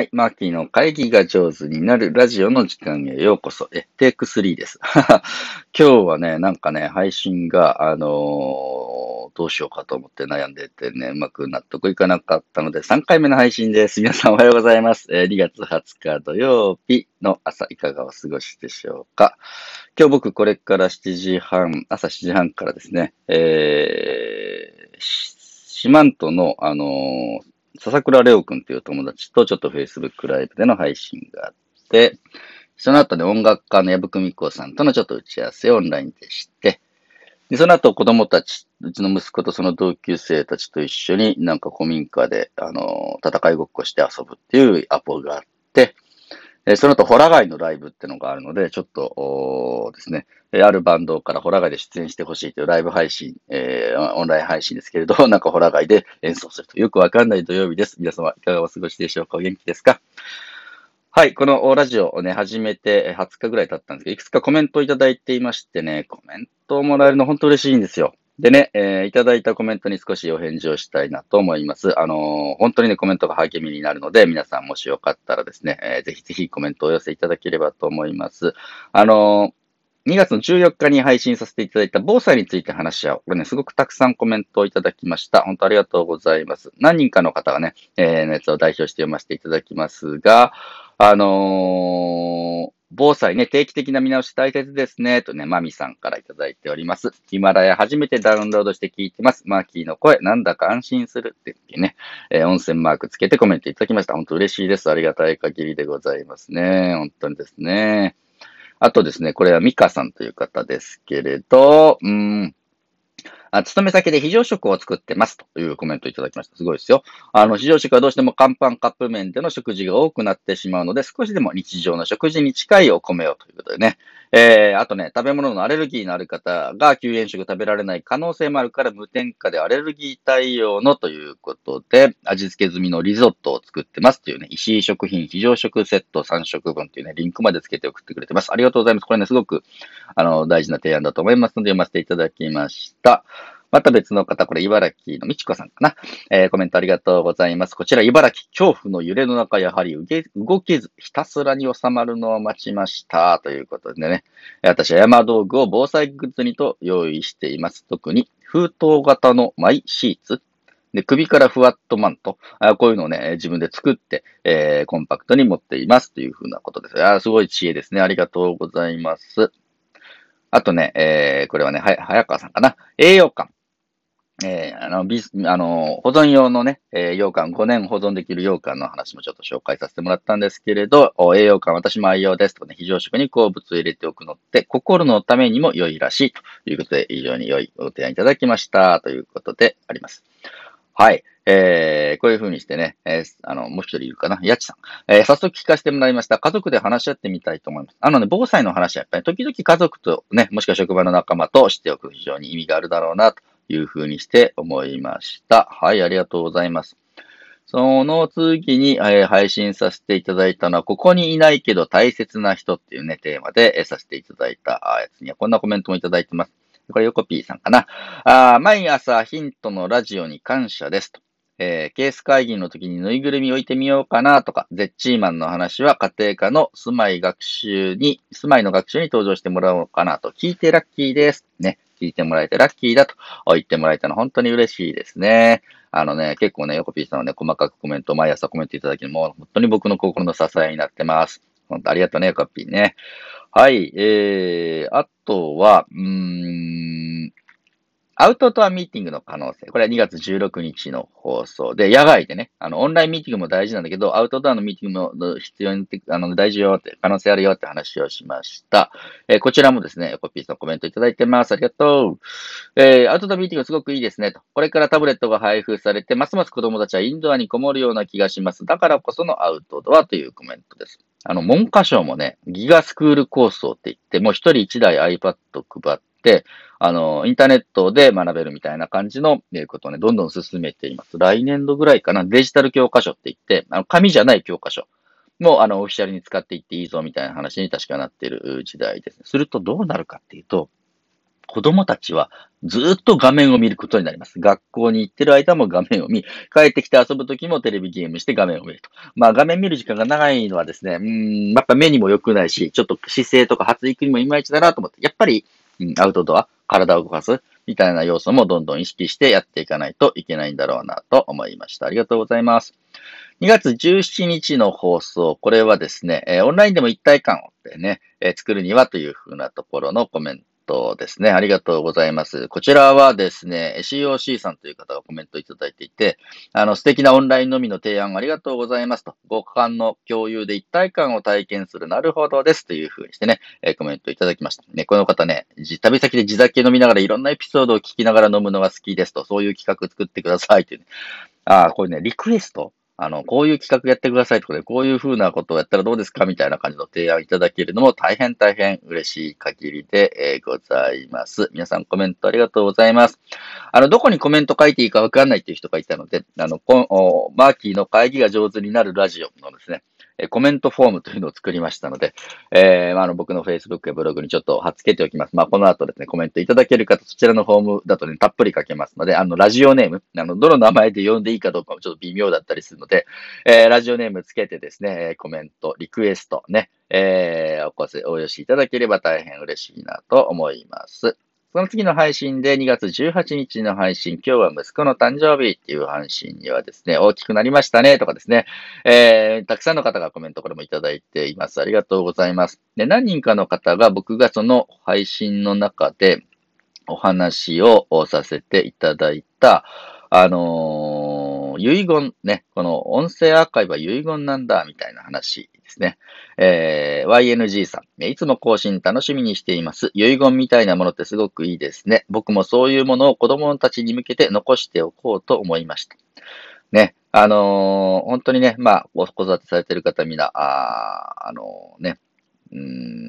はい。マーキーの会議が上手になるラジオの時間へようこそ。テイク3です。今日はね、なんかね、配信が、どうしようかと思って悩んでてね、うまく納得いかなかったので、3回目の配信です。皆さんおはようございます。2月20日土曜日の朝、いかがお過ごしでしょうか。今日僕これから朝7時半からですね、四万十の、笹倉レオくんという友達とちょっと Facebook ライブでの配信があって、その後で音楽家の矢部久美子さんとのちょっと打ち合わせをオンラインでして、でその後子供たち、うちの息子とその同級生たちと一緒になんか古民家で、戦いごっこして遊ぶっていうアポがあって、その後ホラガイのライブってのがあるので、ちょっとですね、あるバンドからホラガイで出演してほしいというライブ配信、オンライン配信ですけれど、なんかホラガイで演奏するとよくわかんない土曜日です。皆様いかがお過ごしでしょうか。お元気ですか。はい、このラジオをね、始めて20日ぐらい経ったんですけど、いくつかコメントをいただいていましてね、コメントをもらえるの本当嬉しいんですよ。でね、いただいたコメントに少しお返事をしたいなと思います。本当にね、コメントが励みになるので、皆さんもしよかったらですね、ぜひぜひコメントをお寄せいただければと思います。2月の14日に配信させていただいた防災について話し合おう。これね、すごくたくさんコメントをいただきました。本当ありがとうございます。何人かの方がね、のやつを代表して読ませていただきますが、防災ね、定期的な見直し大切ですね、とね、マミさんからいただいております。ヒマラヤ初めてダウンロードして聞いてます。マーキーの声、なんだか安心するっていうね、温泉マークつけてコメントいただきました。本当嬉しいです。ありがたい限りでございますね。本当にですね。あとですね、これはミカさんという方ですけれど、勤め先で非常食を作ってますというコメントをいただきました。すごいですよ。非常食はどうしても乾パンカップ麺での食事が多くなってしまうので、少しでも日常の食事に近いお米をということでね。あとね、食べ物のアレルギーのある方が休園食食べられない可能性もあるから、無添加でアレルギー対応のということで、味付け済みのリゾットを作ってますというね、石井食品非常食セット3食分というね、リンクまでつけて送ってくれてます。ありがとうございます。これね、すごく、大事な提案だと思いますので、読ませていただきました。また別の方、これ茨城のみちこさんかな、コメントありがとうございます。こちら茨城、恐怖の揺れの中、やはり動けず、ひたすらに収まるのを待ちました。ということでね、私は山道具を防災グッズにと用意しています。特に封筒型のマイシーツ。で、首からふわっとマント。こういうのをね、自分で作って、コンパクトに持っています。というふうなことです。すごい知恵ですね。ありがとうございます。あとね、これはね、早川さんかな。栄養感。保存用のね、羊羹、5年保存できる羊羹の話もちょっと紹介させてもらったんですけれど、栄養羹私も愛用ですとね、非常食に鉱物を入れておくのって、心のためにも良いらしいということで、非常に良いお提案いただきましたということであります。はい。こういう風にしてね、もう一人いるかな、やちさん。早速聞かせてもらいました。家族で話し合ってみたいと思います。防災の話はやっぱり時々家族とね、もしくは職場の仲間としておく非常に意味があるだろうなと。いうふうにして思いました。はい、ありがとうございます。その次に、配信させていただいたのは、ここにいないけど大切な人っていうね、テーマで、させていただいたやつには、こんなコメントもいただいてます。これ、ヨコピーさんかな。毎朝ヒントのラジオに感謝ですと。ケース会議の時にぬいぐるみ置いてみようかなとか、ゼッチーマンの話は家庭科の住まいの学習に登場してもらおうかなと、聞いてラッキーです。ね。聞いてもらえてラッキーだと言ってもらえたの本当に嬉しいですね。結構ね、ヨコピーさんはね、細かくコメント、毎朝コメントいただき、もう本当に僕の心の支えになってます。本当ありがとうね、ヨコピーね。はい、あとは、アウトドアミーティングの可能性。これは2月16日の放送で、野外でね、オンラインミーティングも大事なんだけど、アウトドアのミーティングも必要に、大事よって、可能性あるよって話をしました。こちらもですね、ヨコピーさんコメントいただいてます。ありがとう。アウトドアミーティングすごくいいですねと。これからタブレットが配布されて、ますます子供たちはインドアにこもるような気がします。だからこそのアウトドアというコメントです。文科省もね、ギガスクール構想って言って、もう一人一台 iPad 配って、で、インターネットで学べるみたいな感じのことをね、どんどん進めています。来年度ぐらいかな、デジタル教科書って言って、紙じゃない教科書も、オフィシャルに使っていっていいぞみたいな話に確かなっている時代ですね。するとどうなるかっていうと、子供たちはずっと画面を見ることになります。学校に行ってる間も画面を見、帰ってきて遊ぶときもテレビゲームして画面を見ると。まあ画面見る時間が長いのはですね、やっぱ目にも良くないし、ちょっと姿勢とか発育にもいまいちだなと思って、やっぱりアウトドア、体を動かすみたいな要素もどんどん意識してやっていかないといけないんだろうなと思いました。ありがとうございます。2月17日の放送、これはですね、オンラインでも一体感をね、作るにはというふうなところのコメントですね。ありがとうございます。こちらはですね、COC さんという方がコメントいただいていて、素敵なオンラインのみの提案ありがとうございますと、五感の共有で一体感を体験する、なるほどですというふうにしてね、コメントいただきました。ね、この方ね、旅先で地酒飲みながらいろんなエピソードを聞きながら飲むのが好きですと、そういう企画作ってくださいという、ね。これね、リクエスト。こういう企画やってくださいとかで、こういうふうなことをやったらどうですかみたいな感じの提案いただけるのも大変嬉しい限りでございます。皆さんコメントありがとうございます。どこにコメント書いていいかわかんないっていう人がいたので、マーキーの会議が上手になるラジオのですね、コメントフォームというのを作りましたので、僕の Facebook やブログにちょっと貼っ付けておきます。まあ、この後ですね、コメントいただける方、そちらのフォームだとね、たっぷり書けますので、ラジオネーム、どの名前で呼んでいいかどうかもちょっと微妙だったりするので、ラジオネームつけてですね、コメント、リクエストね、お寄せいただければ大変嬉しいなと思います。その次の配信で2月18日の配信、今日は息子の誕生日っていう配信にはですね、大きくなりましたねとかですね、たくさんの方がコメントこれもいただいています。ありがとうございます。で、何人かの方が僕がその配信の中でお話をさせていただいた、遺言ね、この音声アーカイブは遺言なんだ、みたいな話ですね。YNG さん、いつも更新楽しみにしています。遺言みたいなものってすごくいいですね。僕もそういうものを子供たちに向けて残しておこうと思いました。ね、本当にね、まあ、お子育てされている方みんな、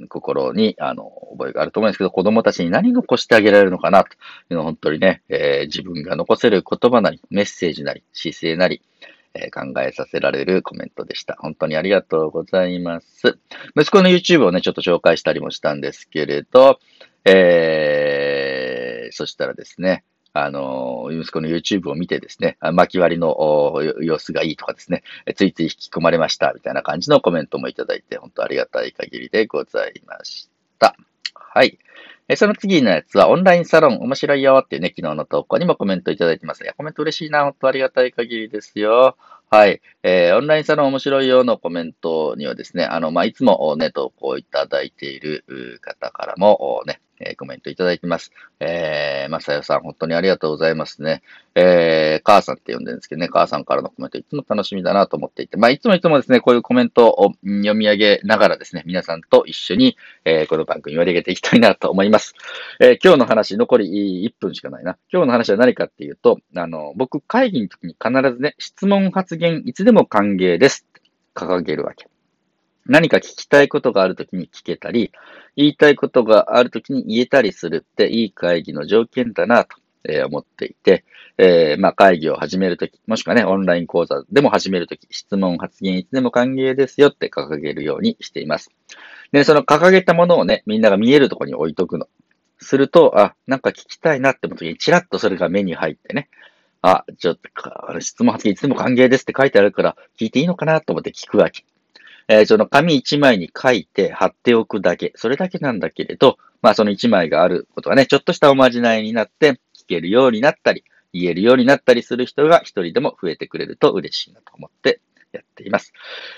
心に、覚えがあると思うんですけど、子供たちに何残してあげられるのかな、というのを本当にね、自分が残せる言葉なり、メッセージなり、姿勢なり、考えさせられるコメントでした。本当にありがとうございます。息子の YouTube をね、ちょっと紹介したりもしたんですけれど、そしたらですね、息子の YouTube を見てですね、巻き割りの様子がいいとかですね、ついつい引き込まれました、みたいな感じのコメントもいただいて、本当ありがたい限りでございました。はい。その次のやつは、オンラインサロン面白いよっていうね、昨日の投稿にもコメントいただいてます。いや、コメント嬉しいな、本当ありがたい限りですよ。はい。オンラインサロン面白いよのコメントにはですね、いつもね、投稿いただいている方からもね、コメントいただいてます。まさよさん、本当にありがとうございますね。母さんって呼んでるんですけどね、母さんからのコメントいつも楽しみだなと思っていて、いつもですね、こういうコメントを読み上げながらですね、皆さんと一緒に、この番組を盛り上げていきたいなと思います。今日の話、残り1分しかないな。今日の話は何かっていうと、僕、会議の時に必ずね、質問発言いつでも歓迎ですって掲げるわけ。何か聞きたいことがあるときに聞けたり、言いたいことがあるときに言えたりするっていい会議の条件だなと思っていて、会議を始めるとき、もしくはね、オンライン講座でも始めるとき、質問、発言いつでも歓迎ですよって掲げるようにしています。で、その掲げたものをね、みんなが見えるところに置いとくの。すると、なんか聞きたいなって思うときに、チラッとそれが目に入ってね、ちょっと、質問、発言いつでも歓迎ですって書いてあるから、聞いていいのかなと思って聞くわけ。その紙1枚に書いて貼っておくだけ、それだけなんだけれど、その1枚があることがね、ちょっとしたおまじないになって、聞けるようになったり、言えるようになったりする人が一人でも増えてくれると嬉しいなと思ってやっています。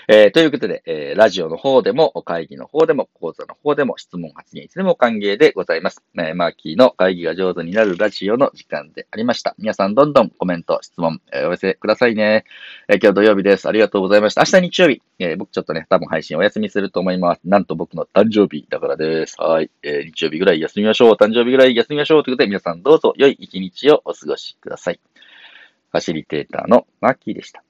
ということで、ラジオの方でも、会議の方でも、講座の方でも、質問発言いつでも歓迎でございます。マーキーの会議が上手になるラジオの時間でありました。皆さんどんどんコメント、質問、お寄せくださいね。今日土曜日です。ありがとうございました。明日日曜日。僕ちょっとね、多分配信お休みすると思います。なんと僕の誕生日だからです。はい。日曜日ぐらい休みましょう。誕生日ぐらい休みましょう。ということで、皆さんどうぞ良い一日をお過ごしください。ファシリテーターのマーキーでした。